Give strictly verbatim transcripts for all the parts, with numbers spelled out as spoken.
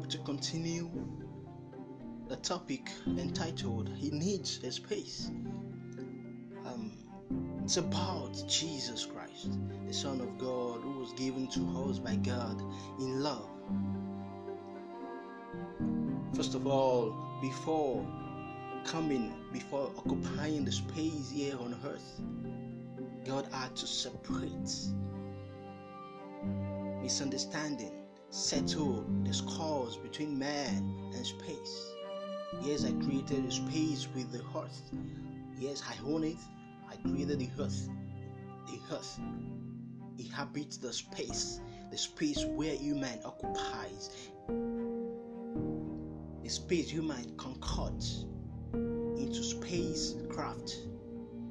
book to continue the topic entitled He Needs a Space. Um, it's about Jesus Christ, the Son of God, who was given to us by God in love. First of all, before coming, before occupying the space here on earth, God had to separate misunderstanding, settle the scores between man and space. Yes, I created a space with the earth. Yes, I own it. I created the earth. The earth inhabits the space, the space where human occupies, the space human concords into spacecraft,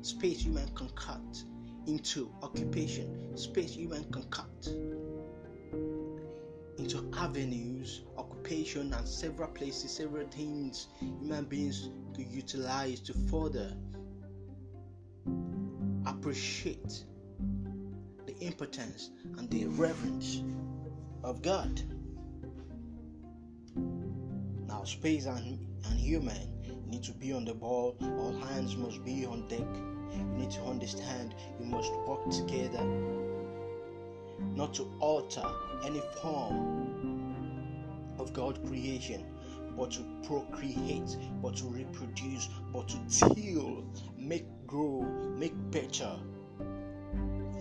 space human concords into occupation, space human concords into avenues, occupation, and several places, several things human beings to utilize to further appreciate the importance and the reverence of God. Now, space and, and human need to be on the ball. All hands must be on deck. You need to understand you must work together, not to alter any form of God's creation, but to procreate, but to reproduce, but to till, make grow, make better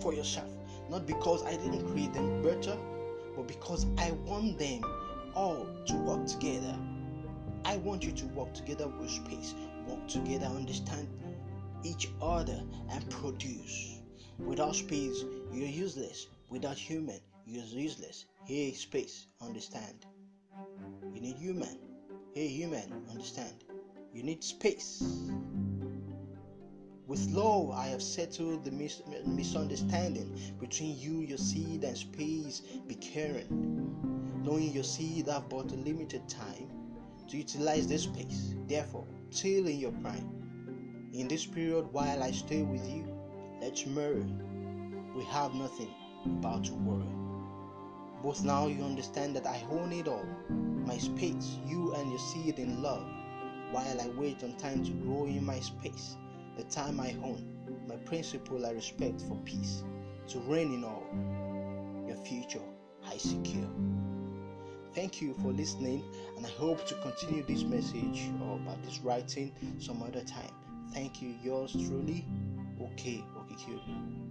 for yourself. Not because I didn't create them better, but because I want them all to work together. I want you to work together with space, work together, understand each other, and produce. Without space, you're useless. Without human, you're useless. Hey, space, understand. You need human. Hey, human, understand. You need space. With love, I have settled the mis- misunderstanding between you, your seed, and space. Be caring, knowing your seed have but a limited time to utilize this space. Therefore, till in your prime. In this period, while I stay with you, let's marry. We have nothing about to worry. Both now you understand that I own it all, my space, you and your seed in love, while I wait on time to grow in my space, the time I own, my principle I respect for peace, to reign in all, your future I secure. Thank you for listening, and I hope to continue this message or about this writing some other time. Thank you, yours truly, O K Okikuri.